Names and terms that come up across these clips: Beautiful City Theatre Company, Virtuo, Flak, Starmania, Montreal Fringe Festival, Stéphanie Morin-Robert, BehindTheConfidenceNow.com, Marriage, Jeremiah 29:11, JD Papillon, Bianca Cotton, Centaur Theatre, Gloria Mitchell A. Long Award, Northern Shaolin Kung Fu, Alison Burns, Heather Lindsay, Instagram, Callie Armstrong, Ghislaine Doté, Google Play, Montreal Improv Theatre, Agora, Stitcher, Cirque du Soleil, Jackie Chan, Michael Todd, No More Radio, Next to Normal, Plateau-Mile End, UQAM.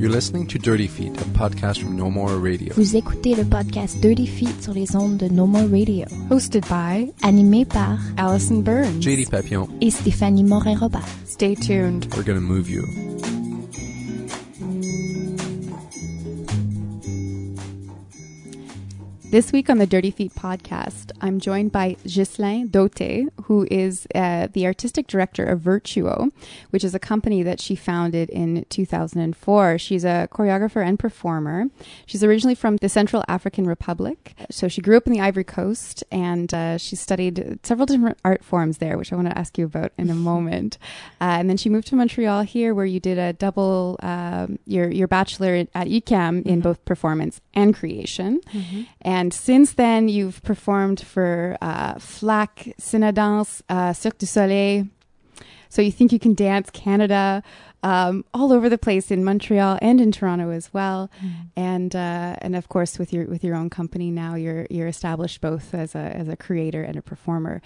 You're listening to Dirty Feet, a podcast from No More Radio. Vous écoutez le podcast Dirty Feet sur les ondes de No More Radio. Hosted by, animé par, Alison Burns, JD Papillon et Stéphanie Morin-Robert. Stay tuned. We're gonna move you. This week on the Dirty Feet podcast, I'm joined by Ghislaine Doté, who is the artistic director of Virtuo, which is a company that she founded in 2004. She's a choreographer and performer. She's originally from the Central African Republic. So she grew up in the Ivory Coast, and she studied several different art forms there, which I want to ask you about in a moment. And then she moved to Montreal here, where you did a double, your bachelor at UQAM in both performance and creation. Mm-hmm. And since then, you've performed for Flak, Synodance, Cirque du Soleil, So You Think You Can Dance, Canada, all over the place in Montreal and in Toronto as well. Mm. And of course, with your own company now, you're established both as a creator and a performer.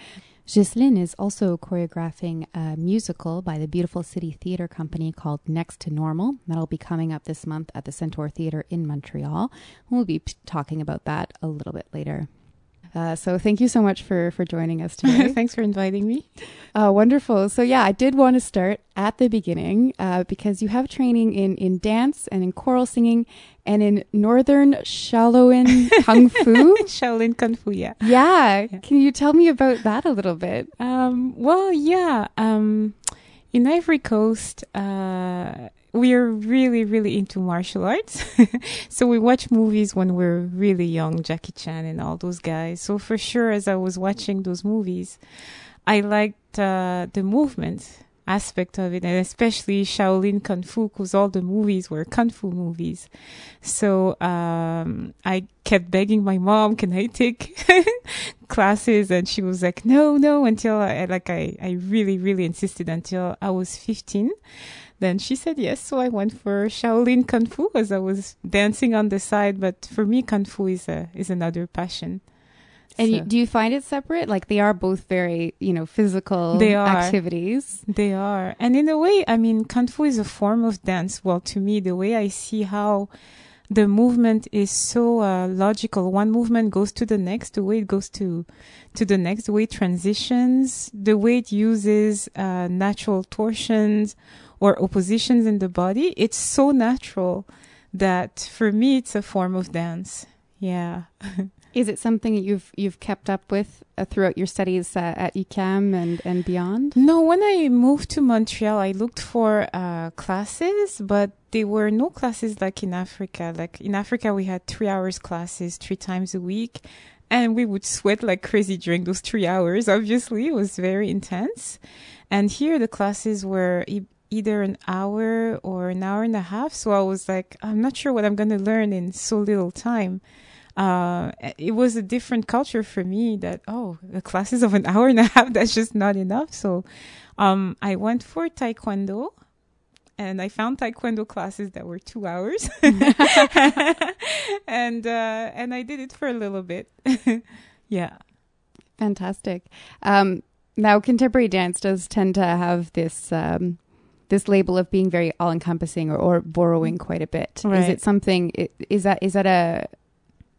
Ghislaine is also choreographing a musical by the Beautiful City Theatre Company called Next to Normal. That'll be coming up this month at the Centaur Theatre in Montreal. We'll be talking about that a little bit later. So thank you so much for joining us today. Thanks for inviting me. Wonderful. So yeah, I did want to start at the beginning because you have training in dance and in choral singing and in Northern Shaolin Kung Fu. Shaolin Kung Fu, yeah. Yeah. Can you tell me about that a little bit? In Ivory Coast, we are really, really into martial arts. So we watch movies when we're really young, Jackie Chan and all those guys. So for sure, as I was watching those movies, I liked the movement aspect of it, and especially Shaolin Kung Fu, because all the movies were Kung Fu movies. So I kept begging my mom, can I take classes? And she was like, no, until I really, really insisted until I was 15. Then she said yes, so I went for Shaolin Kung Fu as I was dancing on the side. But for me, Kung Fu is another passion. And so, do you find it separate? Like, they are both very, physical activities. They are. And in a way, Kung Fu is a form of dance. Well, to me, the way I see how the movement is so logical. One movement goes to the next, the way it goes to the next, the way it transitions, the way it uses natural torsions or oppositions in the body. It's so natural that for me, it's a form of dance. Yeah. Is it something that you've kept up with throughout your studies at UQAM and beyond? No, when I moved to Montreal, I looked for classes, but there were no classes like in Africa. Like in Africa, we had 3 hours classes 3 times a week, and we would sweat like crazy during those 3 hours. Obviously, it was very intense. And here, the classes were either an hour or an hour and a half. So I was like, I'm not sure what I'm going to learn in so little time. It was a different culture for me that, the classes of an hour and a half, that's just not enough. So, I went for Taekwondo, and I found Taekwondo classes that were 2 hours. And I did it for a little bit. Yeah. Fantastic. Now contemporary dance does tend to have this label of being very all encompassing or borrowing quite a bit. Right. Is it something, is that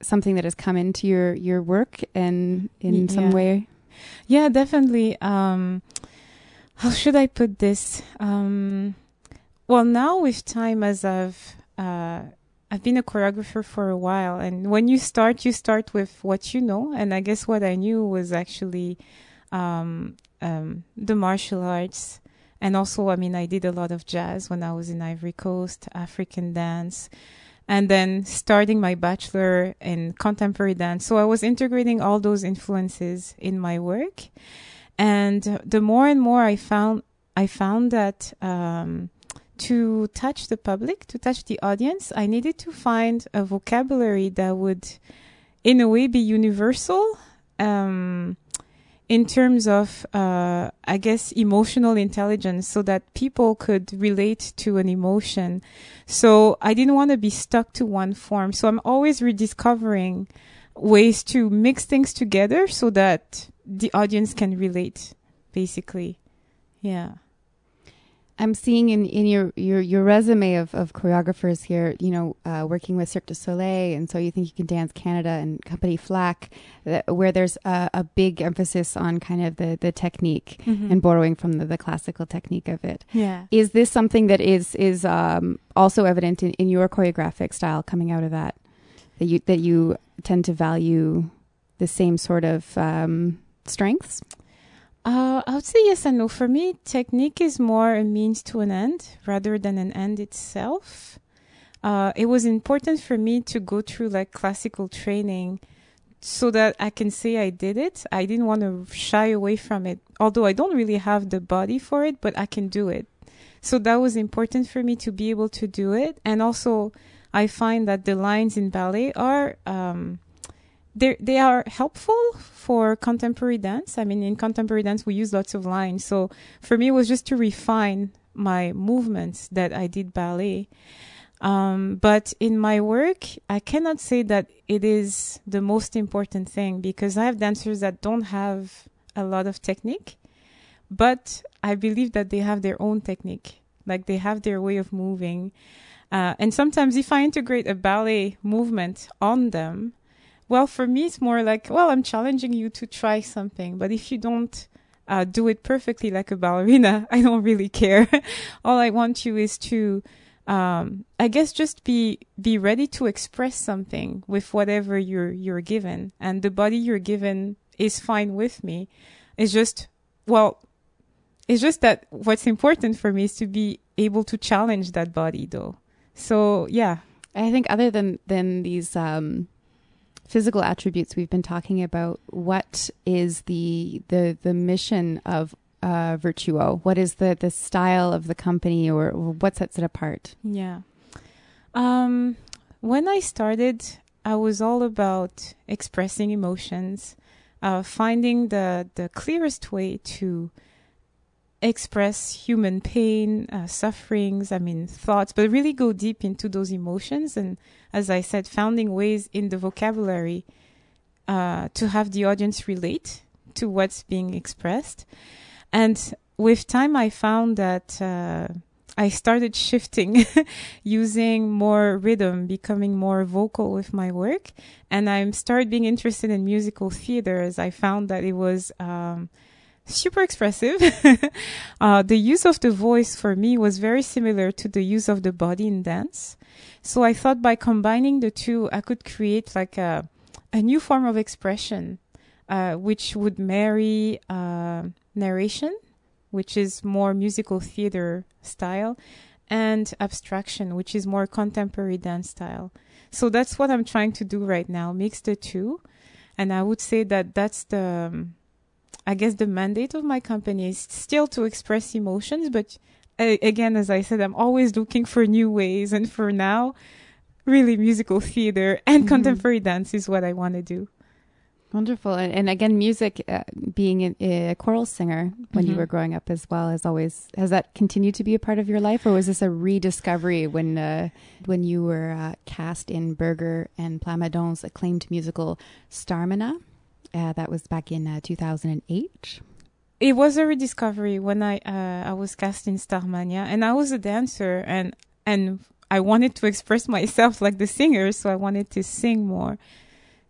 something that has come into your work and in some way? Yeah, definitely. How should I put this? Now with time, as I've been a choreographer for a while, and when you start with what you know. And I guess what I knew was actually the martial arts. And also, I did a lot of jazz when I was in Ivory Coast, African dance. And then starting my bachelor in contemporary dance. So I was integrating all those influences in my work. And the more and more I found that to touch the public, to touch the audience, I needed to find a vocabulary that would, in a way, be universal in terms of, emotional intelligence, so that people could relate to an emotion. So I didn't want to be stuck to one form. So I'm always rediscovering ways to mix things together so that the audience can relate, basically. Yeah. I'm seeing in your resume of choreographers here, you know, working with Cirque du Soleil, and So You Think You Can Dance Canada and company Flak, where there's a big emphasis on kind of the technique and borrowing from the classical technique of it. Yeah. Is this something that is also evident in your choreographic style coming out of that? That you tend to value the same sort of strengths? I would say yes and no. For me, technique is more a means to an end rather than an end itself. It was important for me to go through like classical training so that I can say I did it. I didn't want to shy away from it, although I don't really have the body for it, but I can do it. So that was important for me to be able to do it. And also, I find that the lines in ballet are... They are helpful for contemporary dance. I mean, in contemporary dance, we use lots of lines. So for me, it was just to refine my movements that I did ballet. But in my work, I cannot say that it is the most important thing because I have dancers that don't have a lot of technique, but I believe that they have their own technique. Like they have their way of moving. And sometimes if I integrate a ballet movement on them, well, for me, it's more like, well, I'm challenging you to try something. But if you don't do it perfectly like a ballerina, I don't really care. All I want you is to, I guess, just be ready to express something with whatever you're given. And the body you're given is fine with me. It's just that what's important for me is to be able to challenge that body, though. So, yeah. I think other than these... physical attributes we've been talking about, what is the mission of Virtuo? What is the style of the company, or what sets it apart? Yeah. When I started, I was all about expressing emotions, finding the clearest way to express human pain, sufferings, thoughts, but really go deep into those emotions. And as I said, finding ways in the vocabulary to have the audience relate to what's being expressed. And with time, I found that I started shifting, using more rhythm, becoming more vocal with my work. And I started being interested in musical theater as I found that it was... super expressive. The use of the voice for me was very similar to the use of the body in dance. So I thought by combining the two, I could create like a new form of expression, which would marry narration, which is more musical theater style, and abstraction, which is more contemporary dance style. So that's what I'm trying to do right now, mix the two. And I would say that that's the... I guess the mandate of my company is still to express emotions, but again, as I said, I'm always looking for new ways. And for now, really musical theater and contemporary dance is what I want to do. Wonderful. And again, music, being a choral singer when you were growing up as well, has that continued to be a part of your life? Or was this a rediscovery when you were cast in Berger and Plamondon's acclaimed musical Starmania? That was back in 2008. It was a rediscovery when I was cast in Starmania, and I was a dancer, and I wanted to express myself like the singer, so I wanted to sing more.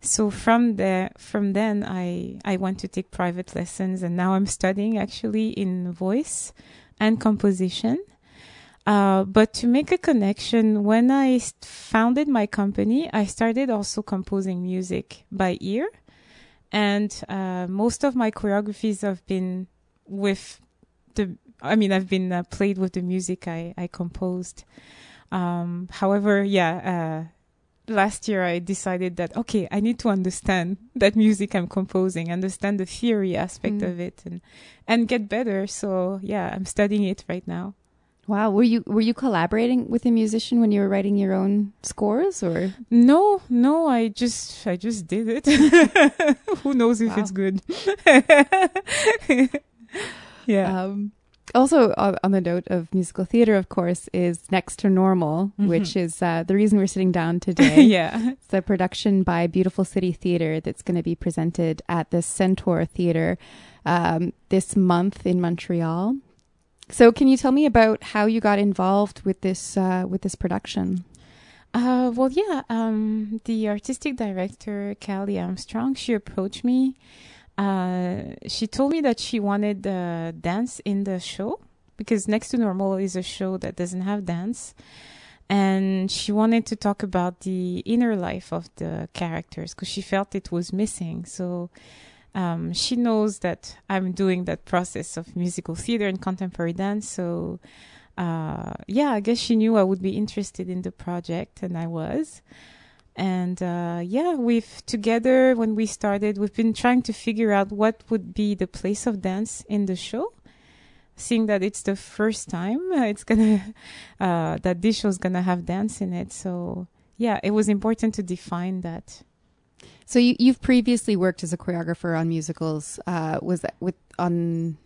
So from then I went to take private lessons, and now I'm studying actually in voice and composition. But to make a connection, when I founded my company, I started also composing music by ear. And most of my choreographies have been played with the music I composed. Last year I decided that, okay, I need to understand that music I'm composing, understand the theory aspect of it and get better. So, yeah, I'm studying it right now. Wow. Were you collaborating with a musician when you were writing your own scores, or? No, I just did it. Who knows if it's good? Yeah. Also on the note of musical theater, of course, is Next to Normal, which is the reason we're sitting down today. Yeah. It's a production by Beautiful City Theatre that's going to be presented at the Centaur Theatre this month in Montreal. So can you tell me about how you got involved with this production? The artistic director, Callie Armstrong, she approached me. She told me that she wanted dance in the show, because Next to Normal is a show that doesn't have dance. And she wanted to talk about the inner life of the characters, because she felt it was missing. So she knows that I'm doing that process of musical theater and contemporary dance. So, I guess she knew I would be interested in the project, and I was. And, we've together, when we started, we've been trying to figure out what would be the place of dance in the show. Seeing that it's the first time it's gonna, that this show's gonna have dance in it. So, yeah, it was important to define that. So you've previously worked as a choreographer on musicals. Was that on?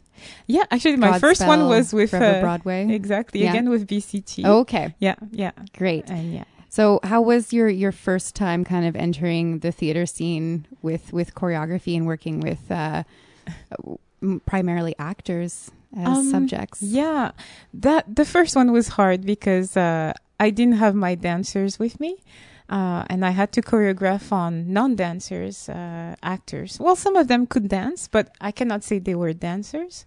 Yeah, actually, my first one was with Broadway. Exactly, yeah. Again with BCT. Oh, okay. Yeah, great. And yeah. So, how was your first time kind of entering the theater scene with choreography and working with primarily actors? As subjects. Yeah, that the first one was hard because I didn't have my dancers with me, and I had to choreograph on non-dancers, actors. Well, some of them could dance, but I cannot say they were dancers.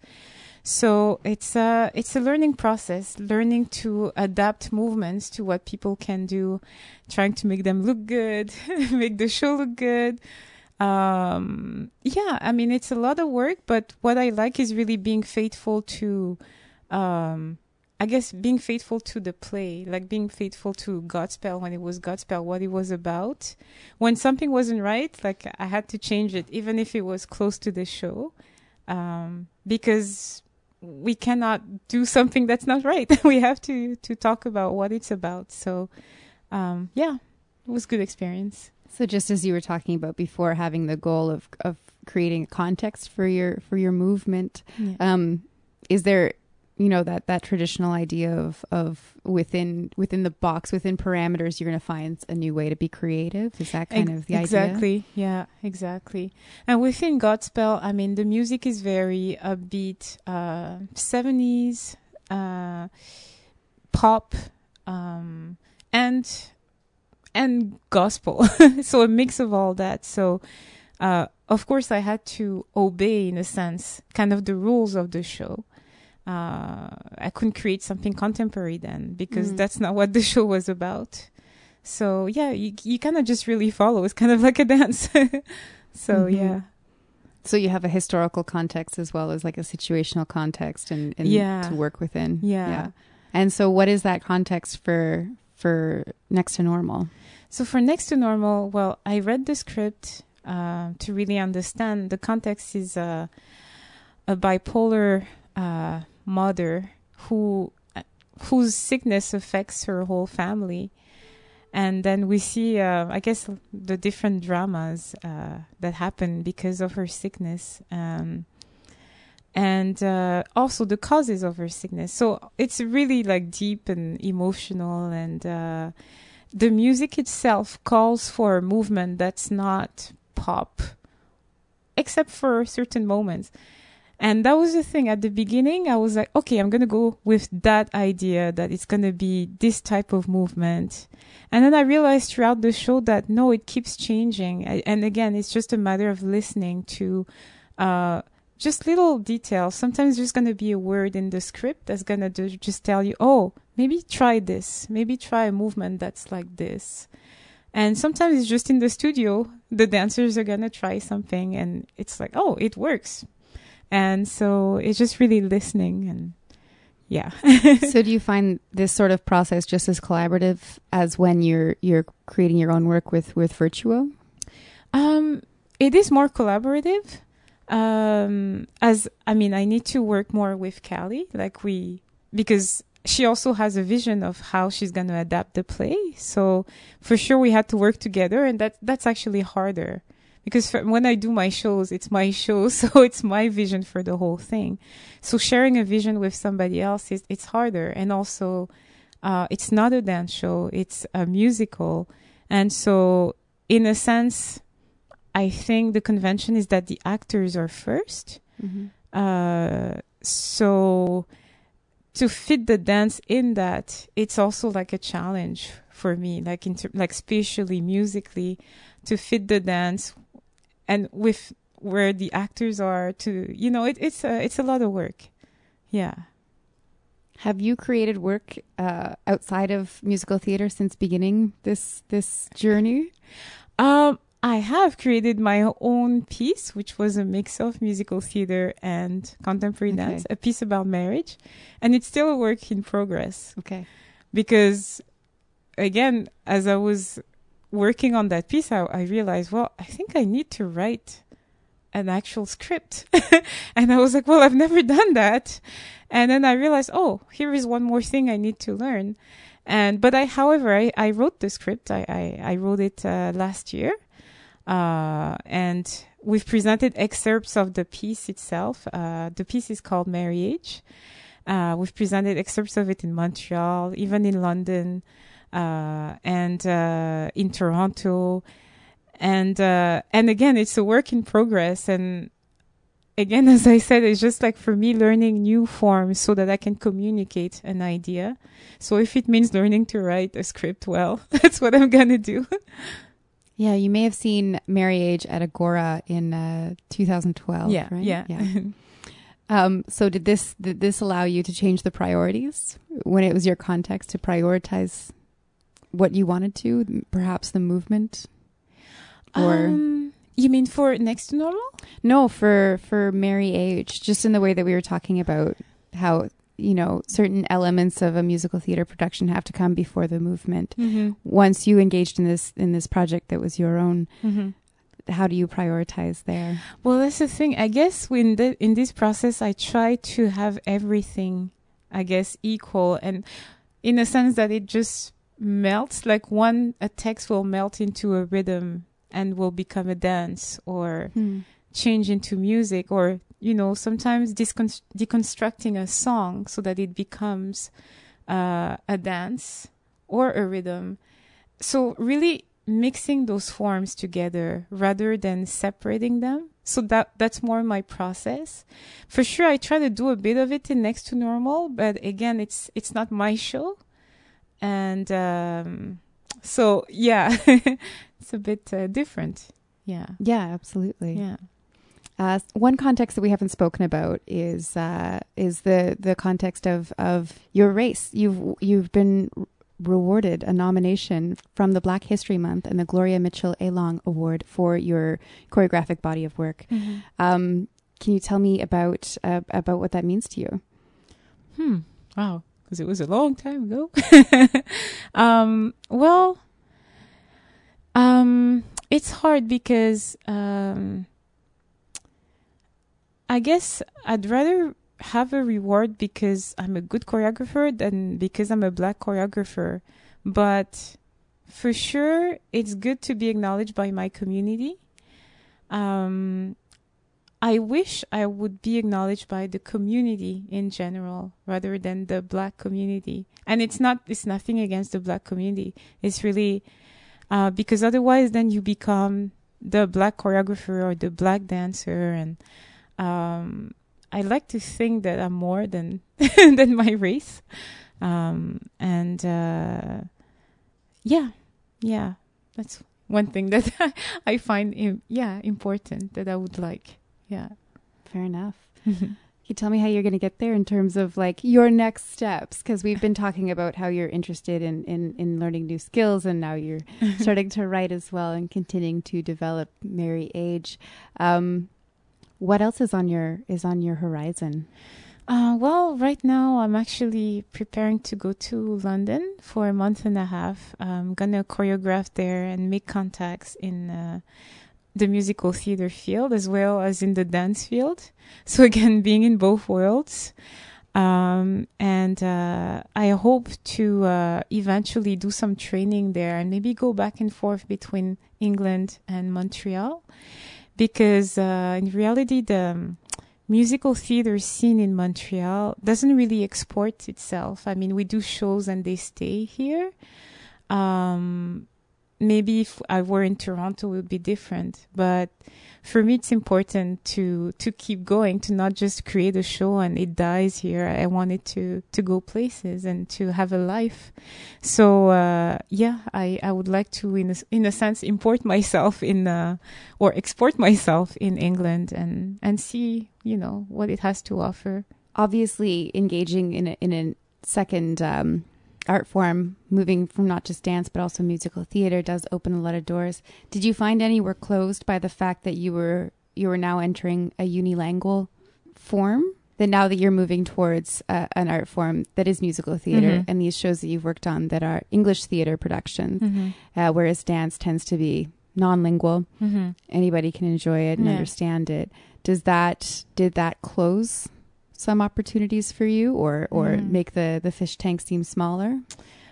So it's a learning process, learning to adapt movements to what people can do, trying to make them look good, make the show look good. It's a lot of work, but what I like is really being faithful to, being faithful to the play, like being faithful to Godspell when it was Godspell, what it was about. When something wasn't right, like I had to change it, even if it was close to the show, because we cannot do something that's not right. We have to talk about what it's about. So, it was a good experience. So just as you were talking about before, having the goal of creating context for your movement, yeah. Is there, that traditional idea of within the box, within parameters, you're going to find a new way to be creative? Is that kind of the idea? Exactly. Yeah, exactly. And within Godspell, the music is very upbeat, 70s, pop, and gospel. So a mix of all that. So, of course, I had to obey, in a sense, kind of the rules of the show. I couldn't create something contemporary then, because that's not what the show was about. So, yeah, you kind of just really follow. It's kind of like a dance. So, mm-hmm. Yeah. So you have a historical context as well as like a situational context and to work within. Yeah. And so what is that context for Next to Normal? So for Next to Normal, well, I read the script to really understand. The context is a bipolar mother whose sickness affects her whole family. And then we see, the different dramas that happen because of her sickness. And also the causes of her sickness. So it's really like deep and emotional, and the music itself calls for a movement that's not pop, except for certain moments. And that was the thing. At the beginning, I was like, okay, I'm going to go with that idea that it's going to be this type of movement. And then I realized throughout the show that, no, it keeps changing. And again, it's just a matter of listening to... just little details. Sometimes there's going to be a word in the script that's going to just tell you, oh, maybe try this. Maybe try a movement that's like this. And sometimes it's just in the studio, the dancers are going to try something and it's like, oh, it works. And so it's just really listening and yeah. So do you find this sort of process just as collaborative as when you're creating your own work with Virtuo? It is more collaborative. I need to work more with Callie, because she also has a vision of how she's going to adapt the play. So for sure we had to work together, and that's actually harder because when I do my shows, it's my show. So it's my vision for the whole thing. So sharing a vision with somebody else it's harder. And also, it's not a dance show. It's a musical. And so in a sense, I think the convention is that the actors are first. Mm-hmm. So to fit the dance in that, it's also like a challenge for me, like spatially, musically, to fit the dance and with where the actors are to, you know, it's a lot of work. Yeah. Have you created work outside of musical theater since beginning this journey? I have created my own piece, which was a mix of musical theater and contemporary dance, a piece about marriage. And it's still a work in progress. Okay. Because, again, as I was working on that piece, I realized, well, I think I need to write an actual script. And I was like, well, I've never done that. And then I realized, oh, here is one more thing I need to learn. But I wrote the script. I wrote it last year. And we've presented excerpts of the piece itself. The piece is called Marriage. We've presented excerpts of it in Montreal, even in London, and in Toronto. And again, it's a work in progress. And again, as I said, it's just like for me learning new forms so that I can communicate an idea. So if it means learning to write a script, well, that's what I'm going to do. Yeah, you may have seen Marriage at Agora in 2012, yeah, right? Yeah. So did this allow you to change the priorities when it was your context to prioritize what you wanted to, perhaps the movement? Or you mean for Next to Normal? No, for Marriage, just in the way that we were talking about how, you know, certain elements of a musical theater production have to come before the movement. Mm-hmm. Once you engaged in this project that was your own, mm-hmm. how do you prioritize there? Well, that's the thing. I guess in this process, I try to have everything, I guess, equal, and in a sense that it just melts. Like a text will melt into a rhythm and will become a dance or change into music, or you know, sometimes deconstructing a song so that it becomes a dance or a rhythm. So really mixing those forms together rather than separating them. So that's more my process. For sure, I try to do a bit of it in Next to Normal, but again, it's not my show. And so, yeah, it's a bit different. Yeah. Yeah, absolutely. Yeah. One context that we haven't spoken about is the context of your race. You've been rewarded a nomination from the Black History Month and the Gloria Mitchell A. Long Award for your choreographic body of work. Mm-hmm. Can you tell me about what that means to you? Wow, because it was a long time ago. It's hard because. I guess I'd rather have a reward because I'm a good choreographer than because I'm a Black choreographer. But for sure, it's good to be acknowledged by my community. I wish I would be acknowledged by the community in general rather than the Black community. And it's nothing against the Black community. It's really because otherwise then you become the Black choreographer or the Black dancer, and I like to think that I'm more than than my race, and that's one thing that I find important that I would like. Yeah, fair enough. Mm-hmm. Can you tell me how you're going to get there in terms of like your next steps? Because we've been talking about how you're interested in learning new skills, and now you're starting to write as well and continuing to develop Marriage. What else is on your horizon? Right now I'm actually preparing to go to London for a month and a half. I'm gonna choreograph there and make contacts in the musical theater field as well as in the dance field. So again, being in both worlds, and I hope to eventually do some training there and maybe go back and forth between England and Montreal. Because in reality, the musical theater scene in Montreal doesn't really export itself. I mean, we do shows and they stay here. maybe if I were in Toronto, it would be different. But for me, it's important to keep going, to not just create a show and it dies here. I wanted to go places and to have a life. So, I would like to, in a sense, import myself or export myself in England and see, what it has to offer. Obviously, engaging in a second art form, moving from not just dance but also musical theater, does open a lot of doors. Did you find any were closed by the fact that you were now entering a unilingual form? That now that you're moving towards an art form that is musical theater, mm-hmm. and these shows that you've worked on that are English theater productions, mm-hmm. Whereas dance tends to be non-lingual, mm-hmm. anybody can enjoy it and understand it. Did that close some opportunities for you or make the fish tank seem smaller?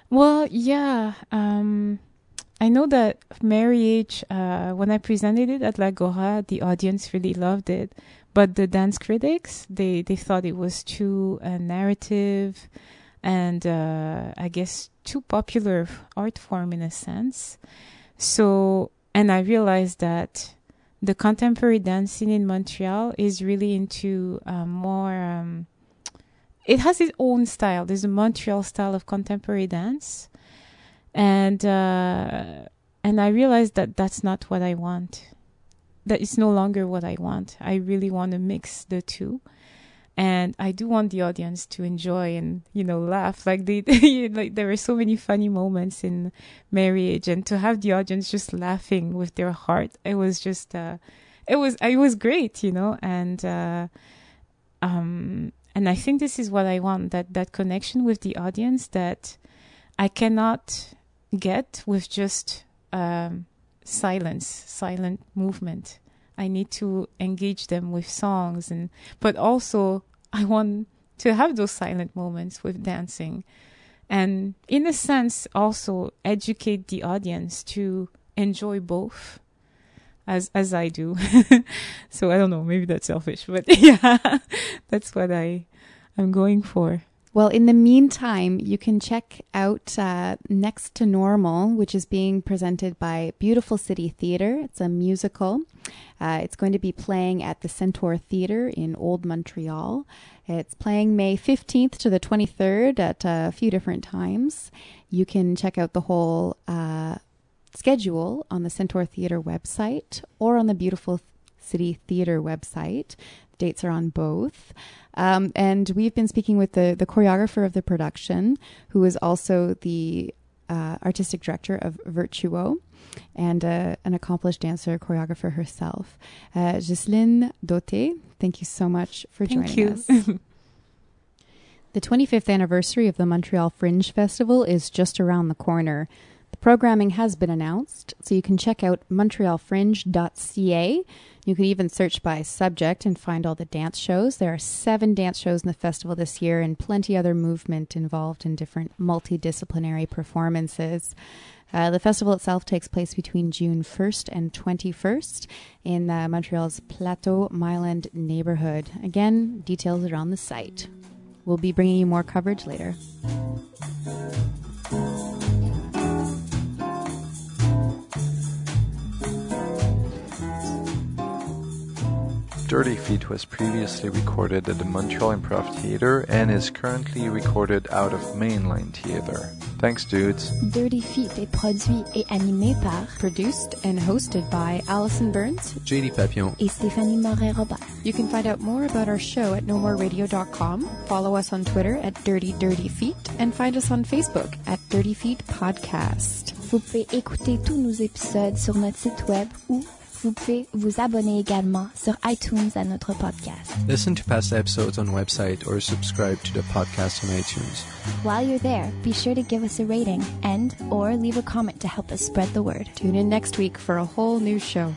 Well, yeah. I know that Marriage, when I presented it at l'Agora, the audience really loved it. But the dance critics, they thought it was too narrative and I guess too popular art form in a sense. So, and I realized that the contemporary dance scene in Montreal is really into more... it has its own style. There's a Montreal style of contemporary dance. And I realized that that's not what I want. That it's no longer what I want. I really want to mix the two. And I do want the audience to enjoy and, laugh. Like there were so many funny moments in Marriage, and to have the audience just laughing with their heart, it was just, it was great, And and I think this is what I want, that connection with the audience that I cannot get with just silent movement. I need to engage them with songs, but also I want to have those silent moments with dancing, and in a sense also educate the audience to enjoy both, as I do. So I don't know, maybe that's selfish, but yeah, that's what I'm going for. Well, in the meantime, you can check out Next to Normal, which is being presented by Beautiful City Theatre. It's a musical. It's going to be playing at the Centaur Theatre in Old Montreal. It's playing May 15th to the 23rd at a few different times. You can check out the whole schedule on the Centaur Theatre website or on the Beautiful City Theatre website. Dates are on both. And we've been speaking with the choreographer of the production, who is also the artistic director of Virtuo and an accomplished dancer choreographer herself. Ghislaine Doté, thank you so much for joining us. The 25th anniversary of the Montreal Fringe Festival is just around the corner. The programming has been announced, so you can check out montrealfringe.ca. You can even search by subject and find all the dance shows. There are 7 dance shows in the festival this year and plenty other movement involved in different multidisciplinary performances. The festival itself takes place between June 1st and 21st in Montreal's Plateau-Mile End neighborhood. Again, details are on the site. We'll be bringing you more coverage later. Dirty Feet was previously recorded at the Montreal Improv Theatre and is currently recorded out of Mainline Theatre. Thanks, dudes. Dirty Feet est produit et animé par, produced and hosted by, Alison Burns, JD Papillon, et Stéphanie Moret-Robert. You can find out more about our show at nomoreradio.com, follow us on Twitter at Dirty Feet, and find us on Facebook at Dirty Feet Podcast. Vous pouvez écouter tous nos épisodes sur notre site web ou vous pouvez vous abonner également sur iTunes à notre podcast. Listen to past episodes on website or subscribe to the podcast on iTunes. While you're there, be sure to give us a rating and or leave a comment to help us spread the word. Tune in next week for a whole new show.